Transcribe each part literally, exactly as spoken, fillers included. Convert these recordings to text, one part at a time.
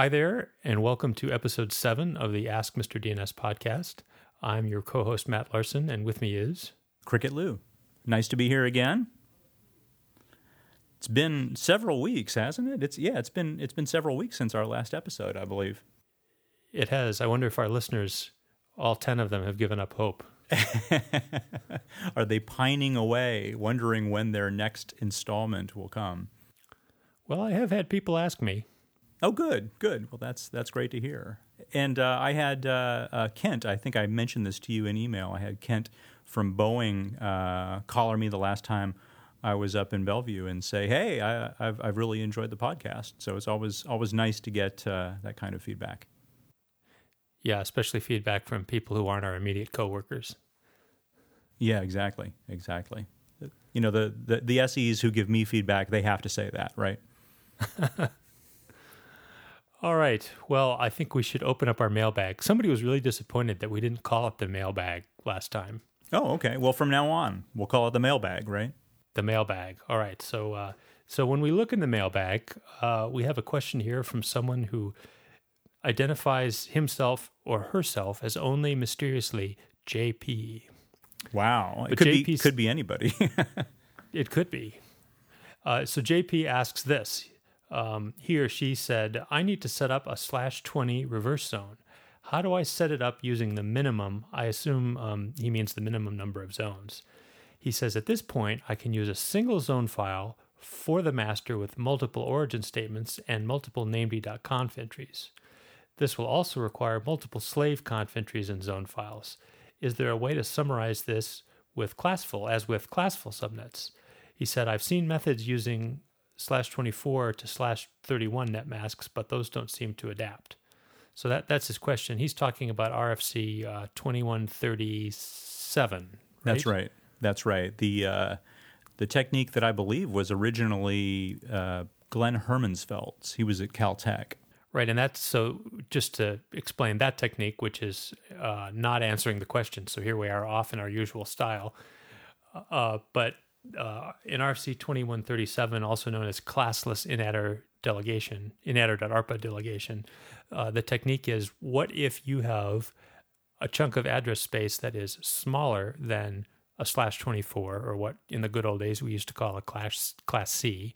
Hi there, and welcome to episode seven of the Ask Mister D N S podcast. I'm your co-host, Matt Larson, and with me is... Cricket Lou. Nice to be here again. It's been several weeks, hasn't it? It's Yeah, it's been it's been several weeks since our last episode, I believe. It has. I wonder if our listeners, all ten of them, have given up hope. Are they pining away, wondering when their next installment will come? Well, I have had people ask me. Oh, good, good. Well, that's that's great to hear. And uh, I had uh, uh, Kent, I think I mentioned this to you in email, I had Kent from Boeing uh, collar me the last time I was up in Bellevue and say, hey, I, I've, I've really enjoyed the podcast. So it's always always nice to get uh, that kind of feedback. Yeah, especially feedback from people who aren't our immediate coworkers. Yeah, exactly, exactly. You know, the, the, the S Es who give me feedback, they have to say that, right? All right. Well, I think we should open up our mailbag. Somebody was really disappointed that we didn't call it the mailbag last time. Oh, okay. Well, from now on, we'll call it the mailbag, right? The mailbag. All right. So uh, so when we look in the mailbag, uh, we have a question here from someone who identifies himself or herself as only mysteriously J P. Wow. But it could be, could be anybody. It could be. Uh, so J P asks this. Um, he or she said, I need to set up a slash twenty reverse zone. How do I set it up using the minimum? I assume um, he means the minimum number of zones. He says, at this point, I can use a single zone file for the master with multiple origin statements and multiple named.conf entries. This will also require multiple slave conf entries and zone files. Is there a way to summarize this with classful, as with classful subnets? He said, I've seen methods using slash twenty-four to slash thirty-one net masks, but those don't seem to adapt. So that that's his question. He's talking about R F C uh, twenty-one thirty-seven. Right? That's right. That's right. The uh, the technique that I believe was originally uh, Glenn Hermansfeld's. He was at Caltech. Right, and that's so. Just to explain that technique, which is uh, not answering the question. So here we are, off in our usual style, uh, but. Uh, in R F C twenty-one thirty-seven, also known as classless in-addr delegation, in-addr.arpa delegation, uh, the technique is, what if you have a chunk of address space that is smaller than a slash twenty-four, or what in the good old days we used to call a class, class C,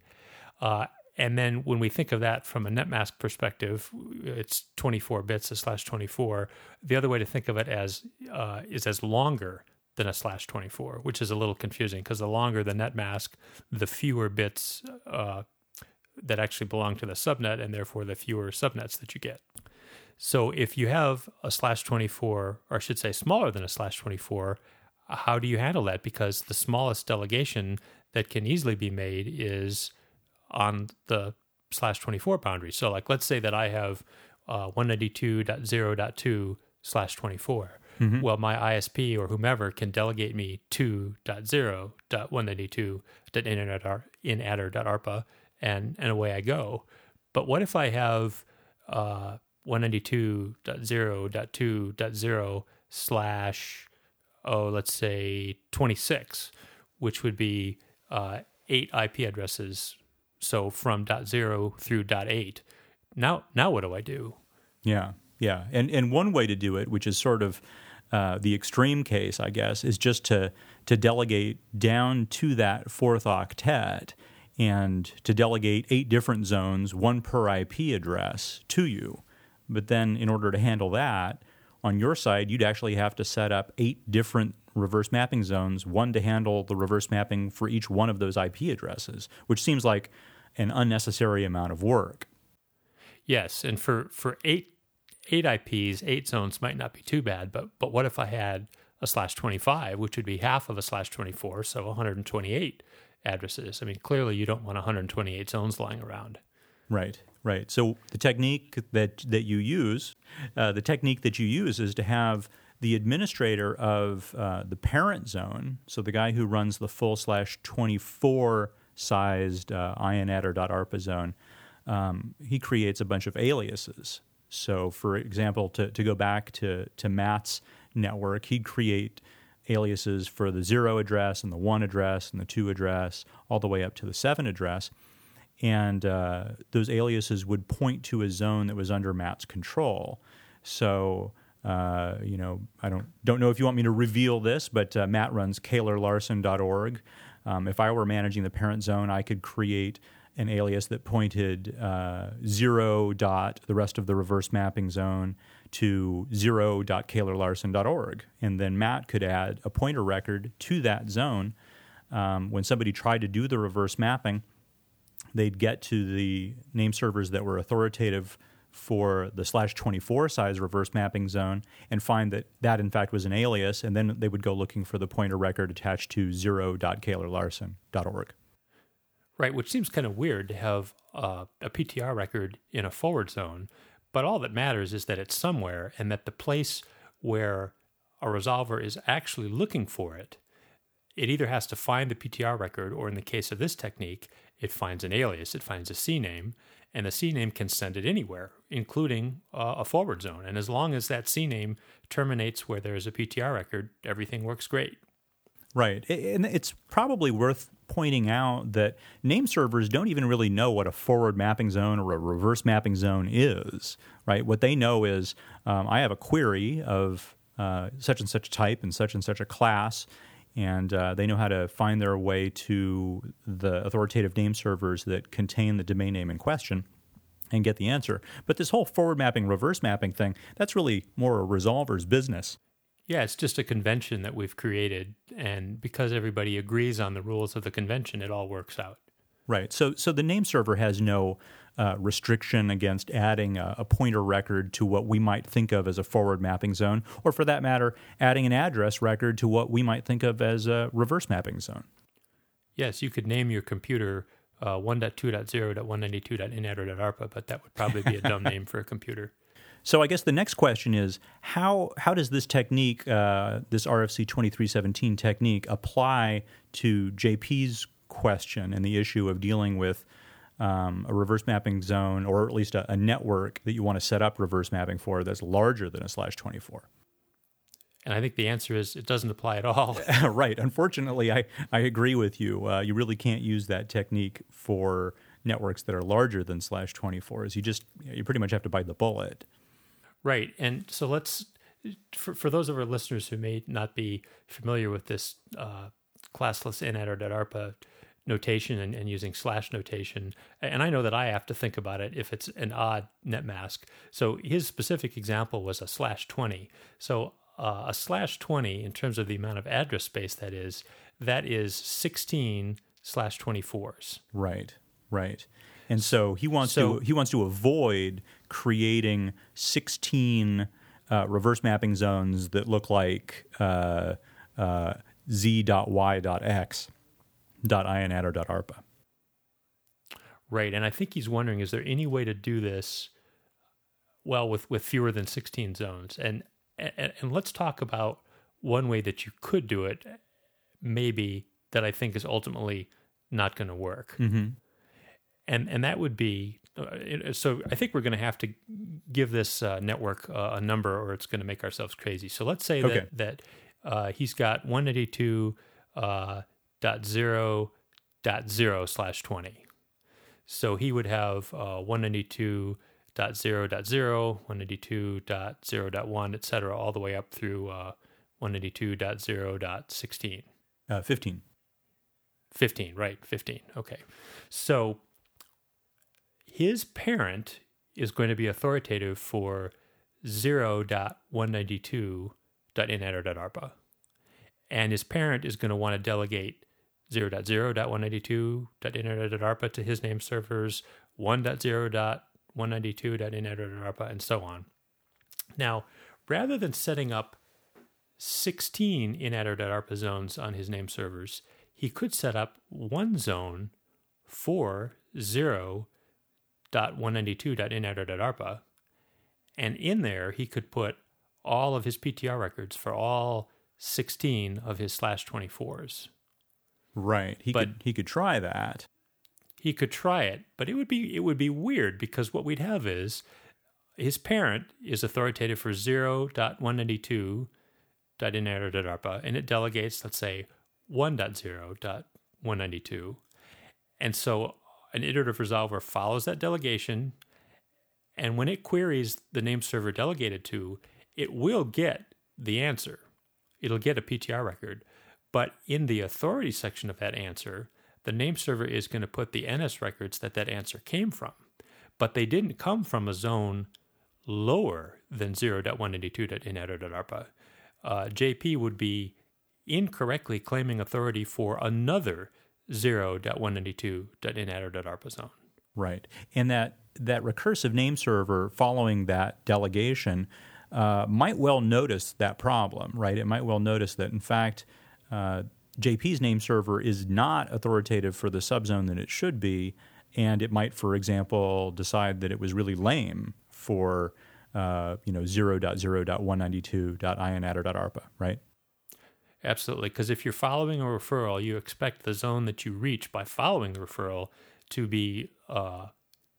uh, and then when we think of that from a netmask perspective, it's twenty-four bits, a slash twenty-four. The other way to think of it as uh, is as longer than a slash twenty-four, which is a little confusing because the longer the netmask, the fewer bits uh, that actually belong to the subnet, and therefore the fewer subnets that you get. So if you have a slash twenty-four, or I should say smaller than a slash twenty-four, how do you handle that? Because the smallest delegation that can easily be made is on the slash twenty-four boundary. So like, let's say that I have uh, one ninety-two dot zero dot two slash twenty-four. Mm-hmm. Well, my I S P or whomever can delegate me two dot zero dot one ninety-two dot in addr dot arpa, and, and away I go. But what if I have uh, one ninety-two dot zero dot two dot zero slash, oh, let's say twenty-six, which would be uh, eight I P addresses, so from .zero through .eight. Now, now what do I do? Yeah. Yeah, and and one way to do it, which is sort of uh, the extreme case, I guess, is just to to delegate down to that fourth octet and to delegate eight different zones, one per I P address, to you. But then in order to handle that, on your side, you'd actually have to set up eight different reverse mapping zones, one to handle the reverse mapping for each one of those I P addresses, which seems like an unnecessary amount of work. Yes, and for, for eight Eight I Ps, eight zones might not be too bad, but but what if I had a slash twenty-five, which would be half of a slash twenty-four, so one hundred twenty-eight addresses? I mean, clearly you don't want one hundred twenty-eight zones lying around. Right, right. So the technique that that you use, uh, the technique that you use is to have the administrator of uh, the parent zone, so the guy who runs the full slash twenty-four sized uh, in-addr.arpa zone, um, he creates a bunch of aliases. So, for example, to, to go back to, to Matt's network, he'd create aliases for the zero address and the one address and the two address, all the way up to the seven address. And uh, those aliases would point to a zone that was under Matt's control. So, uh, you know, I don't don't know if you want me to reveal this, but uh, Matt runs kaler larson dot org. Um, if I were managing the parent zone, I could create an alias that pointed uh, zero dot the rest of the reverse mapping zone to zero dot kaler larson dot org, and then Matt could add a pointer record to that zone. Um, when somebody tried to do the reverse mapping, they'd get to the name servers that were authoritative for the slash twenty-four size reverse mapping zone and find that that, in fact, was an alias, and then they would go looking for the pointer record attached to zero dot kaler larson dot org. Right, which seems kind of weird to have uh, a P T R record in a forward zone, but all that matters is that it's somewhere and that the place where a resolver is actually looking for it, it either has to find the P T R record, or in the case of this technique, it finds an alias, it finds a C name, and the C name can send it anywhere, including uh, a forward zone. And as long as that C name terminates where there is a P T R record, everything works great. Right. And it's probably worth pointing out that name servers don't even really know what a forward mapping zone or a reverse mapping zone is, right? What they know is um, I have a query of uh, such and such type and such and such a class, and uh, they know how to find their way to the authoritative name servers that contain the domain name in question and get the answer. But this whole forward mapping, reverse mapping thing, that's really more a resolver's business. Yeah, it's just a convention that we've created, and because everybody agrees on the rules of the convention, it all works out. Right. So so the name server has no uh, restriction against adding a, a pointer record to what we might think of as a forward mapping zone, or for that matter, adding an address record to what we might think of as a reverse mapping zone. Yes, you could name your computer uh, one dot two dot zero dot one ninety-two dot in addr dot arpa, but that would probably be a dumb name for a computer. So I guess the next question is, how how does this technique, uh, this R F C twenty-three seventeen technique, apply to J P's question and the issue of dealing with um, a reverse mapping zone, or at least a, a network that you want to set up reverse mapping for that's larger than a slash twenty-four? And I think the answer is it doesn't apply at all. Right. Unfortunately, I, I agree with you. Uh, you really can't use that technique for networks that are larger than slash twenty-fours. You just you pretty much have to bite the bullet. Right. And so let's, for, for those of our listeners who may not be familiar with this uh, classless in addr dot arpa notation and, and using slash notation, and I know that I have to think about it if it's an odd netmask. So his specific example was a slash twenty. So uh, a slash twenty, in terms of the amount of address space that is, that is sixteen slash twenty-fours. Right, right. And so he wants so, to he wants to avoid creating sixteen uh, reverse mapping zones that look like uh, uh, z dot y dot x dot in addr dot arpa. Right, and I think he's wondering, is there any way to do this well with, with fewer than sixteen zones? And, and and let's talk about one way that you could do it, maybe, that I think is ultimately not going to work. Mm-hmm. And and that would be, uh, so I think we're going to have to give this uh, network uh, a number, or it's going to make ourselves crazy. So let's say okay. that that uh, he's got one ninety-two dot zero dot zero slash twenty. So he would have uh, one ninety-two dot zero dot zero, one ninety-two dot zero dot one, et cetera, all the way up through uh, one ninety-two dot zero dot sixteen. Uh, fifteen. fifteen, right, fifteen. Okay. So his parent is going to be authoritative for zero dot one ninety-two dot in addr dot arpa. And his parent is going to want to delegate zero dot zero dot one ninety-two dot in addr dot arpa to his name servers, one dot zero dot one ninety-two dot in addr dot arpa, and so on. Now, rather than setting up sixteen in addr dot arpa zones on his name servers, he could set up one zone for zero dot one ninety-two dot in addr dot arpa, and in there he could put all of his P T R records for all sixteen of his slash twenty-fours. Right. He but could he could try that. He could try it, but it would be it would be weird, because what we'd have is his parent is authoritative for zero dot one ninety-two dot in addr dot arpa, and it delegates, let's say, one dot zero dot one ninety-two. And so an iterative resolver follows that delegation, and when it queries the name server delegated to, it will get the answer. It'll get a P T R record. But in the authority section of that answer, the name server is going to put the N S records that that answer came from. But they didn't come from a zone lower than zero dot one ninety-two dot in addr dot arpa. Uh, J P would be incorrectly claiming authority for another zero dot one ninety-two dot in addr dot arpa zone. Right. And that, that recursive name server following that delegation uh, might well notice that problem, right? It might well notice that, in fact, uh, J P's name server is not authoritative for the subzone that it should be, and it might, for example, decide that it was really lame for uh, you know zero dot zero dot one ninety-two dot in addr dot arpa, right? Absolutely, because if you're following a referral, you expect the zone that you reach by following the referral to be uh,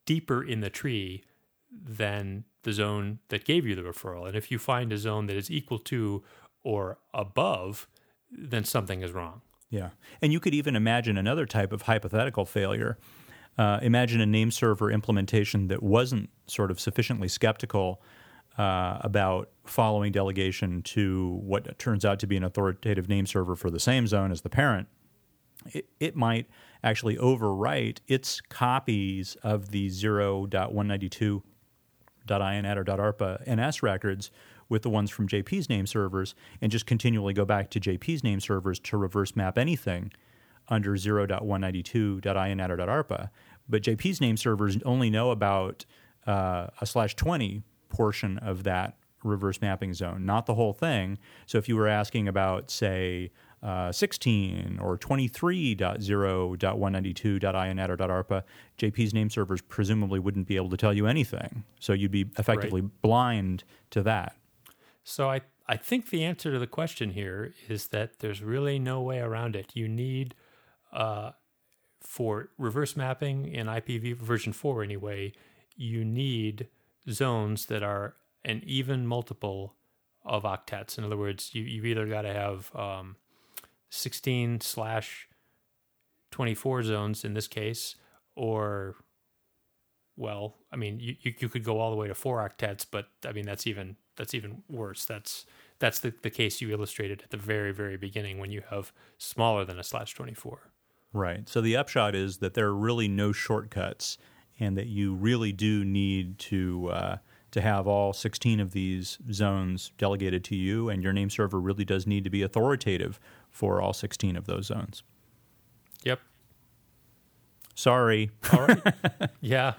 deeper in the tree than the zone that gave you the referral. And if you find a zone that is equal to or above, then something is wrong. Yeah, and you could even imagine another type of hypothetical failure. Uh, imagine a name server implementation that wasn't sort of sufficiently skeptical Uh, about following delegation to what turns out to be an authoritative name server for the same zone as the parent. It, it might actually overwrite its copies of the zero dot one ninety-two dot in addr dot arpa N S records with the ones from J P's name servers and just continually go back to J P's name servers to reverse map anything under zero dot one ninety-two dot in addr dot arpa. But J P's name servers only know about uh, a slash twenty portion of that reverse mapping zone, not the whole thing. So if you were asking about, say, uh, sixteen or twenty-three dot zero dot one ninety-two dot in addr dot arpa, J P's name servers presumably wouldn't be able to tell you anything. So you'd be effectively right. blind to that. So I, I think the answer to the question here is that there's really no way around it. You need, uh, for reverse mapping in I P v version four anyway, you need zones that are an even multiple of octets. In other words, you, you've either got to have um, sixteen slash twenty-four zones in this case, or, well, I mean, you, you, you could go all the way to four octets, but I mean, that's even that's even worse. That's that's the, the case you illustrated at the very, very beginning when you have smaller than a slash twenty-four. Right. So the upshot is that there are really no shortcuts, and that you really do need to uh, to have all sixteen of these zones delegated to you, and your name server really does need to be authoritative for all sixteen of those zones. Yep. Sorry. All right. Yeah.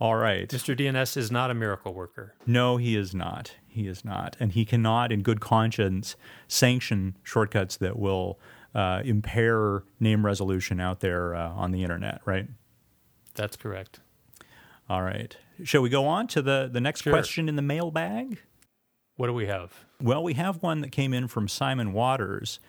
All right. Mister D N S is not a miracle worker. No, he is not. He is not. And he cannot, in good conscience, sanction shortcuts that will uh, impair name resolution out there uh, on the internet, right? That's correct. All right. Shall we go on to the, the next sure. question in the mailbag? What do we have? Well, we have one that came in from Simon Waters,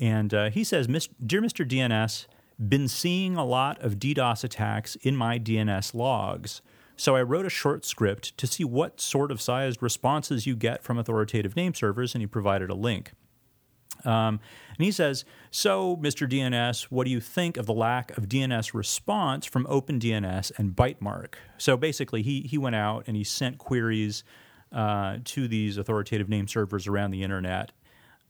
and uh, he says, "Dear Mister D N S, been seeing a lot of DDoS attacks in my D N S logs, so I wrote a short script to see what sort of sized responses you get from authoritative name servers," and he provided a link. Um, and he says, "So, Mister D N S, what do you think of the lack of D N S response from OpenDNS and ByteMark?" So basically, he he went out and he sent queries uh, to these authoritative name servers around the internet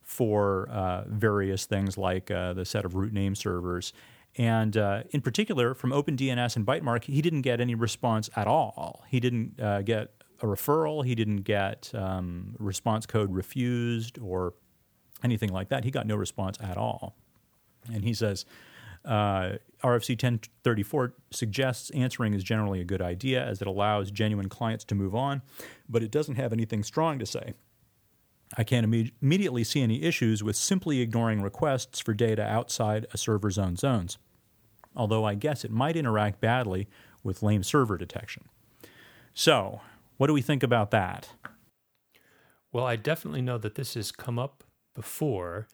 for uh, various things like uh, the set of root name servers. And uh, in particular, from OpenDNS and ByteMark, he didn't get any response at all. He didn't uh, get a referral. He didn't get um, response code refused or anything like that. He got no response at all. And he says, uh, R F C ten thirty-four suggests answering is generally a good idea as it allows genuine clients to move on, but it doesn't have anything strong to say. I can't imme- immediately see any issues with simply ignoring requests for data outside a server's own zones, although I guess it might interact badly with lame server detection. So, what do we think about that? Well, I definitely know that this has come up before,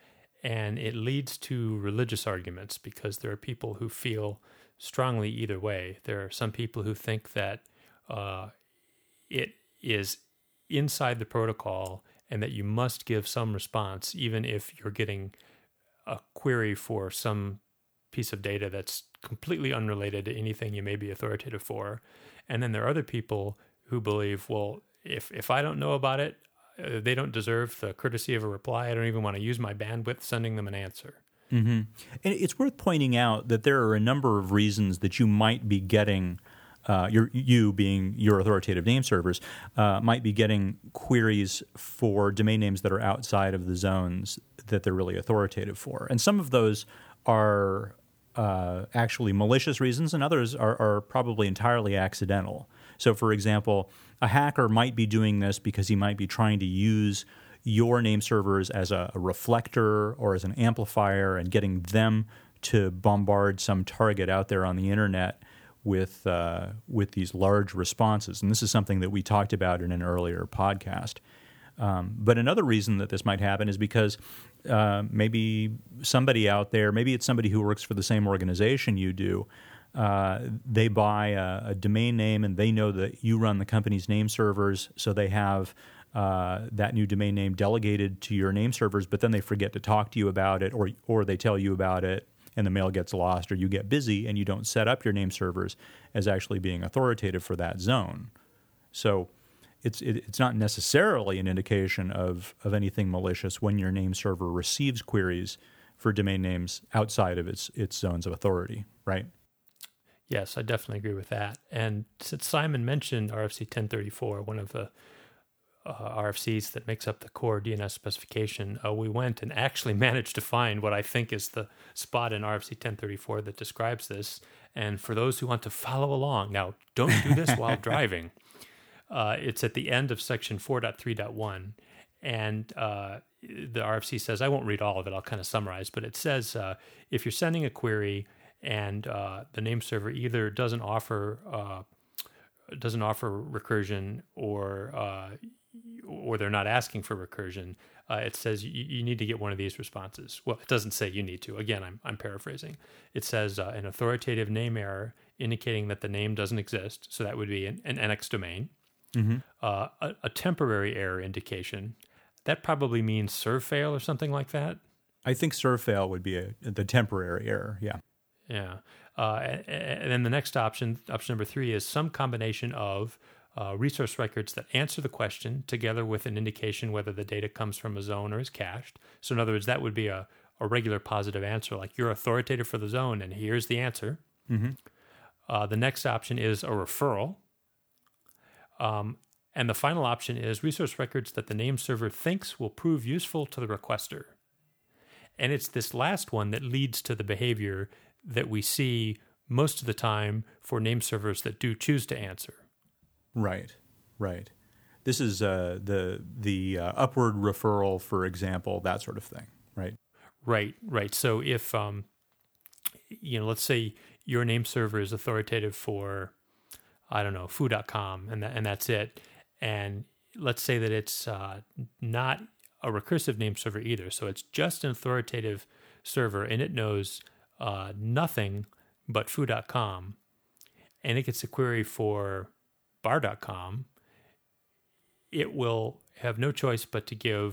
and it leads to religious arguments because there are people who feel strongly either way. There are some people who think that uh, it is inside the protocol and that you must give some response even if you're getting a query for some piece of data that's completely unrelated to anything you may be authoritative for. And then there are other people who believe, well, if if I don't know about it, uh, they don't deserve the courtesy of a reply. I don't even want to use my bandwidth sending them an answer. Mm-hmm. And it's worth pointing out that there are a number of reasons that you might be getting, uh, your, you being your authoritative name servers, uh, might be getting queries for domain names that are outside of the zones that they're really authoritative for. And some of those are uh, actually malicious reasons, and others are, are probably entirely accidental. So, for example, a hacker might be doing this because he might be trying to use your name servers as a reflector or as an amplifier and getting them to bombard some target out there on the internet with uh, with these large responses. And this is something that we talked about in an earlier podcast. Um, but another reason that this might happen is because uh, maybe somebody out there, maybe it's somebody who works for the same organization you do, uh, they buy a, a domain name and they know that you run the company's name servers, so they have Uh, that new domain name delegated to your name servers, but then they forget to talk to you about it, or or they tell you about it and the mail gets lost, or you get busy and you don't set up your name servers as actually being authoritative for that zone. So it's it, it's not necessarily an indication of, of anything malicious when your name server receives queries for domain names outside of its its zones of authority, right? Yes, I definitely agree with that. And since Simon mentioned R F C ten thirty-four, one of the Uh, R F Cs that makes up the core D N S specification, uh, we went and actually managed to find what I think is the spot in R F C ten thirty-four that describes this. And for those who want to follow along, now don't do this while driving. Uh, it's at the end of section four point three point one. And uh, the R F C says, I won't read all of it, I'll kind of summarize, but it says uh, if you're sending a query and uh, the name server either doesn't offer uh, doesn't offer recursion or uh, or they're not asking for recursion, uh, it says you, you need to get one of these responses. Well, it doesn't say you need to. Again, I'm I'm paraphrasing. It says uh, an authoritative name error indicating that the name doesn't exist. So that would be an, an N X domain. Mm-hmm. Uh, a, a temporary error indication. That probably means serve fail or something like that. I think serve fail would be a, the temporary error, yeah. Yeah. Uh, and, and then the next option, option number three, is some combination of Uh, resource records that answer the question together with an indication whether the data comes from a zone or is cached. So in other words, that would be a, a regular positive answer, like you're authoritative for the zone and here's the answer. Mm-hmm. Uh, the next option is a referral. Um, and the final option is resource records that the name server thinks will prove useful to the requester. And it's this last one that leads to the behavior that we see most of the time for name servers that do choose to answer. Right, right. This is uh, the the uh, upward referral, for example, that sort of thing, right? Right, right. So if, um, you know, let's say your name server is authoritative for, I don't know, foo dot com, and, th- and that's it. And let's say that it's uh, not a recursive name server either. So it's just an authoritative server, and it knows uh, nothing but foo dot com, and it gets a query for bar dot com, it will have no choice but to give,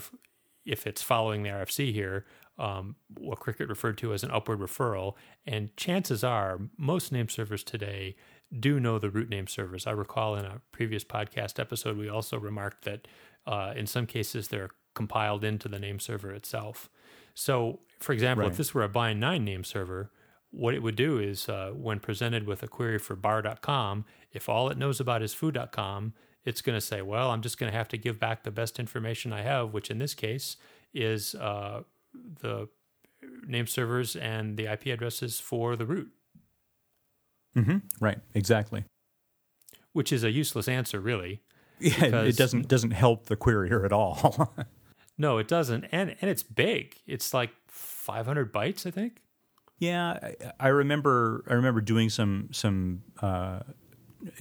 if it's following the R F C here, um, what Cricket referred to as an upward referral. And chances are most name servers today do know the root name servers. I recall in a previous podcast episode, we also remarked that uh, in some cases they're compiled into the name server itself. So, for example, right. If this were a bind nine name server, what it would do is uh, when presented with a query for bar dot com, if all it knows about is foo dot com, it's going to say, well, I'm just going to have to give back the best information I have, which in this case is uh, the name servers and the I P addresses for the root. Mm-hmm. Right, exactly. Which is a useless answer, really. Yeah, it doesn't doesn't help the querier at all. No, it doesn't. And, and it's big. It's like five hundred bytes, I think. Yeah, I, I remember. I remember doing some some uh,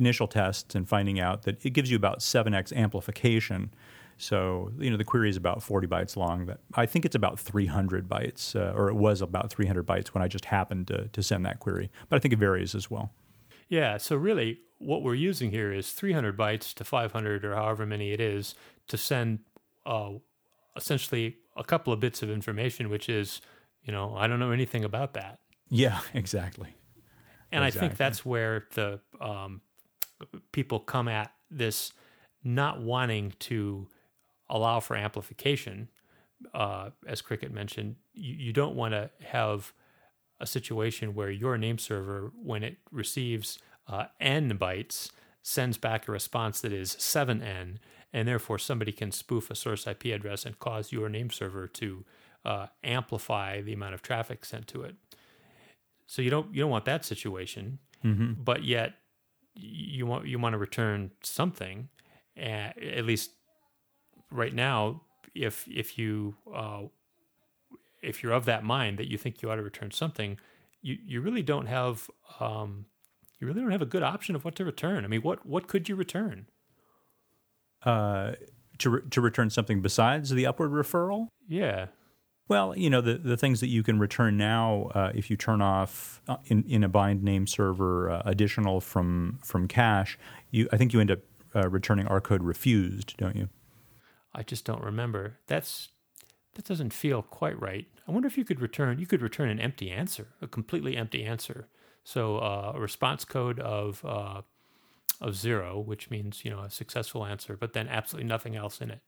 initial tests and finding out that it gives you about seven x amplification. So you know the query is about forty bytes long. But I think it's about three hundred bytes, uh, or it was about three hundred bytes when I just happened to to send that query. But I think it varies as well. Yeah. So really, what we're using here is three hundred bytes to five hundred, or however many it is, to send uh, essentially a couple of bits of information, which is, you know, I don't know anything about that. Yeah, exactly. And exactly. I think that's where the um, people come at this not wanting to allow for amplification. Uh, as Cricket mentioned, you, you don't want to have a situation where your name server, when it receives uh, n bytes, sends back a response that is seven n, and therefore somebody can spoof a source I P address and cause your name server to uh, amplify the amount of traffic sent to it. So you don't you don't want that situation, mm-hmm. but yet you want you want to return something. At, at least right now, if if you uh, if you're of that mind that you think you ought to return something, you, you really don't have. Um, You really don't have a good option of what to return. I mean, what what could you return? Uh, to re- to return something besides the upward referral? Yeah. Well, you know, the, the things that you can return now, uh, if you turn off uh, in, in a bind name server uh, additional from from cache, you I think you end up uh, returning R code refused, don't you? I just don't remember. That's that doesn't feel quite right. I wonder if you could return you could return an empty answer, a completely empty answer. So uh, a response code of uh, of zero, which means, you know, a successful answer, but then absolutely nothing else in it.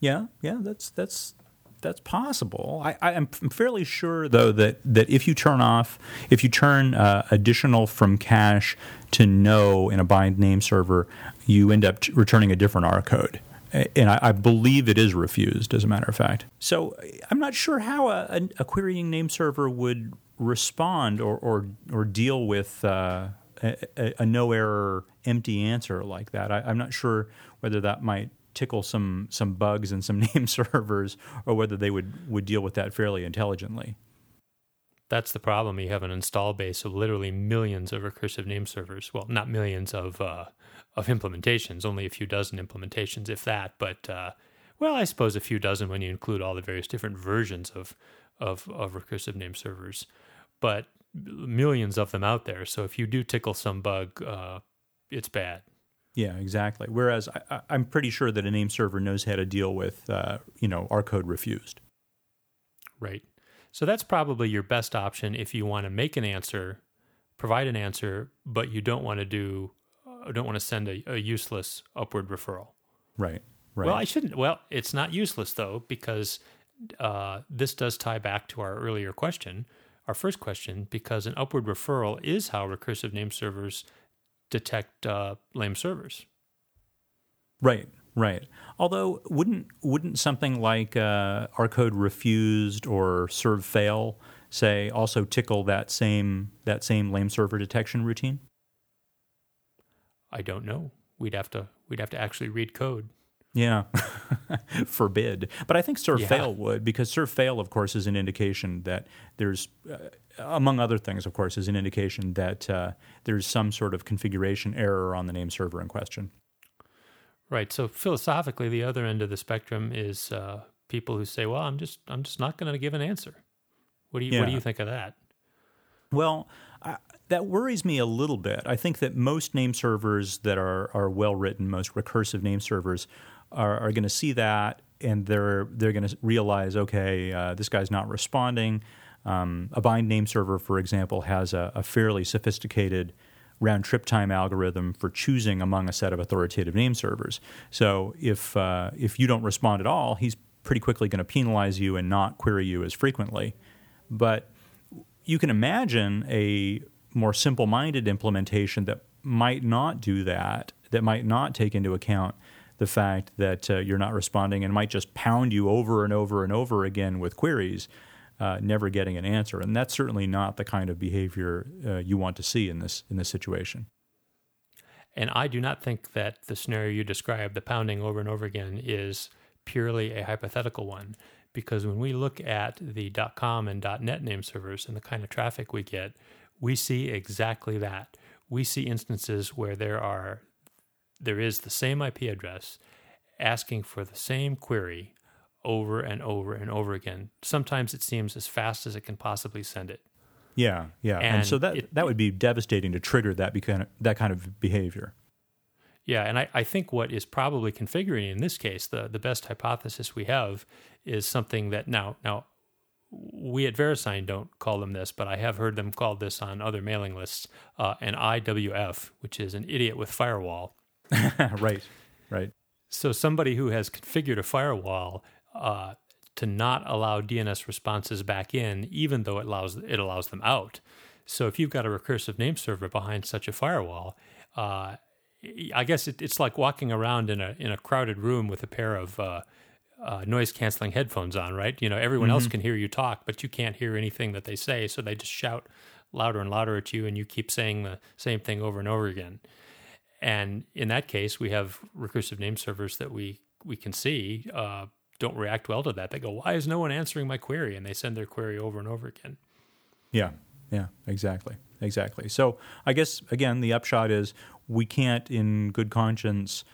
Yeah, yeah, that's that's that's possible. I, I am fairly sure though that, that if you turn off, if you turn uh, additional from cache to no in a bind name server, you end up t- returning a different R code. And I, I believe it is refused, as a matter of fact. So I'm not sure how a, a querying name server would respond or or, or deal with uh, a, a no-error empty answer like that. I, I'm not sure whether that might tickle some some bugs in some name servers or whether they would, would deal with that fairly intelligently. That's the problem. You have an install base of literally millions of recursive name servers. Well, not millions of uh, of implementations, only a few dozen implementations, if that. But, uh, well, I suppose a few dozen when you include all the various different versions of of, of recursive name servers. But millions of them out there. So if you do tickle some bug, uh, it's bad. Yeah, exactly. Whereas I, I'm pretty sure that a name server knows how to deal with, uh, you know, R code refused. Right. So that's probably your best option if you want to make an answer, provide an answer, but you don't want to do, uh, don't want to send a, a useless upward referral. Right. Right. Well, I shouldn't. Well, it's not useless though, because uh, this does tie back to our earlier question. Our first question, because an upward referral is how recursive name servers detect uh, lame servers. Right, right. Although, wouldn't wouldn't something like uh, R code refused or serve fail say also tickle that same that same lame server detection routine? I don't know. We'd have to we'd have to actually read code. Yeah, forbid. But I think serve yeah. fail would, because serve fail, of course, is an indication that there's, uh, among other things, of course, is an indication that uh, there's some sort of configuration error on the name server in question. Right. So philosophically, the other end of the spectrum is uh, people who say, "Well, I'm just, I'm just not going to give an answer." What do you, yeah. what do you think of that? Well, I, that worries me a little bit. I think that most name servers that are are well written, most recursive name servers, are, are going to see that, and they're they're going to realize, okay, uh, this guy's not responding. Um, a bind name server, for example, has a, a fairly sophisticated round trip time algorithm for choosing among a set of authoritative name servers. So if uh, if you don't respond at all, he's pretty quickly going to penalize you and not query you as frequently. But you can imagine a more simple-minded implementation that might not do that, that might not take into account the fact that uh, you're not responding and might just pound you over and over and over again with queries, uh, never getting an answer. And that's certainly not the kind of behavior uh, you want to see in this in this situation. And I do not think that the scenario you described, the pounding over and over again, is purely a hypothetical one. Because when we look at the .com and .net name servers and the kind of traffic we get, we see exactly that. We see instances where there are, there is the same I P address asking for the same query over and over and over again. Sometimes it seems as fast as it can possibly send it. Yeah, yeah. And, and so that it, that would be devastating to trigger that become, that kind of behavior. Yeah, and I, I think what is probably configuring in this case, the, the best hypothesis we have is something that now, now we at VeriSign don't call them this, but I have heard them called this on other mailing lists, uh, an I W F, which is an idiot with firewall. Right, right. So somebody who has configured a firewall uh, to not allow D N S responses back in, even though it allows it allows them out. So if you've got a recursive name server behind such a firewall, uh, I guess it, it's like walking around in a in a crowded room with a pair of uh, uh, noise-canceling headphones on, right? You know, everyone mm-hmm. else can hear you talk, but you can't hear anything that they say, so they just shout louder and louder at you, and you keep saying the same thing over and over again. And in that case, we have recursive name servers that we, we can see uh, don't react well to that. They go, why is no one answering my query? And they send their query over and over again. Yeah, yeah, exactly, exactly. So I guess, again, the upshot is we can't in good conscience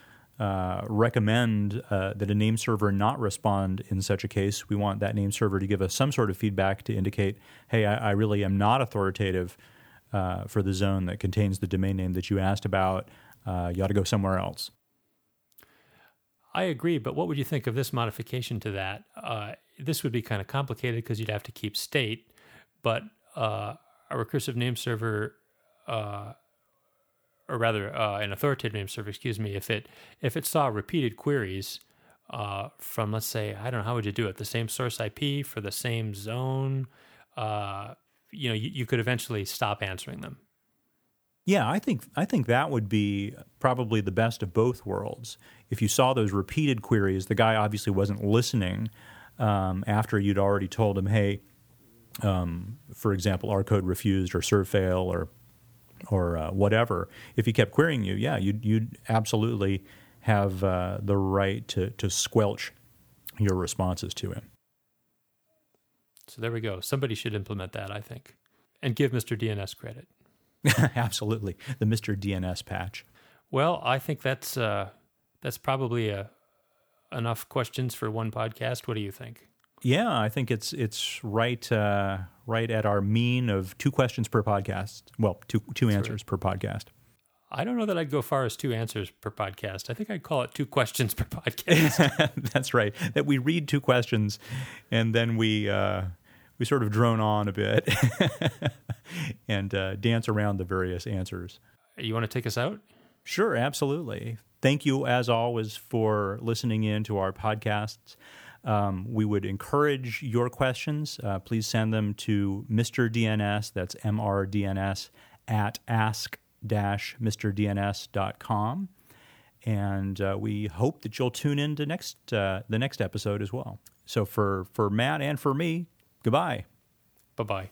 uh, recommend uh, that a name server not respond in such a case. We want that name server to give us some sort of feedback to indicate, hey, I, I really am not authoritative uh, for the zone that contains the domain name that you asked about. Uh, you ought to go somewhere else. I agree, but what would you think of this modification to that? Uh, this would be kind of complicated because you'd have to keep state, but uh, a recursive name server, uh, or rather uh, an authoritative name server, excuse me, if it if it saw repeated queries uh, from, let's say, I don't know, how would you do it? The same source I P for the same zone, uh, you know, you, you could eventually stop answering them. Yeah, I think I think that would be probably the best of both worlds. If you saw those repeated queries, the guy obviously wasn't listening um, after you'd already told him, hey, um, for example, R code refused or serve fail or or uh, whatever. If he kept querying you, yeah, you'd, you'd absolutely have uh, the right to, to squelch your responses to him. So there we go. Somebody should implement that, I think, and give Mister D N S credit. Absolutely. The Mister D N S patch. Well, I think that's uh, that's probably a, enough questions for one podcast. What do you think? Yeah, I think it's it's right uh, right at our mean of two questions per podcast. Well, two two that's answers right. per podcast. I don't know that I'd go far as two answers per podcast. I think I'd call it two questions per podcast. That's right. That we read two questions and then we... Uh, We sort of drone on a bit and uh, dance around the various answers. You want to take us out? Sure, absolutely. Thank you, as always, for listening in to our podcasts. Um, we would encourage your questions. Uh, please send them to Mister D N S, that's M R D N S, at ask dash mister d n s dot com. And uh, we hope that you'll tune in to next, uh, the next episode as well. So for, for Matt and for me, goodbye. Bye-bye.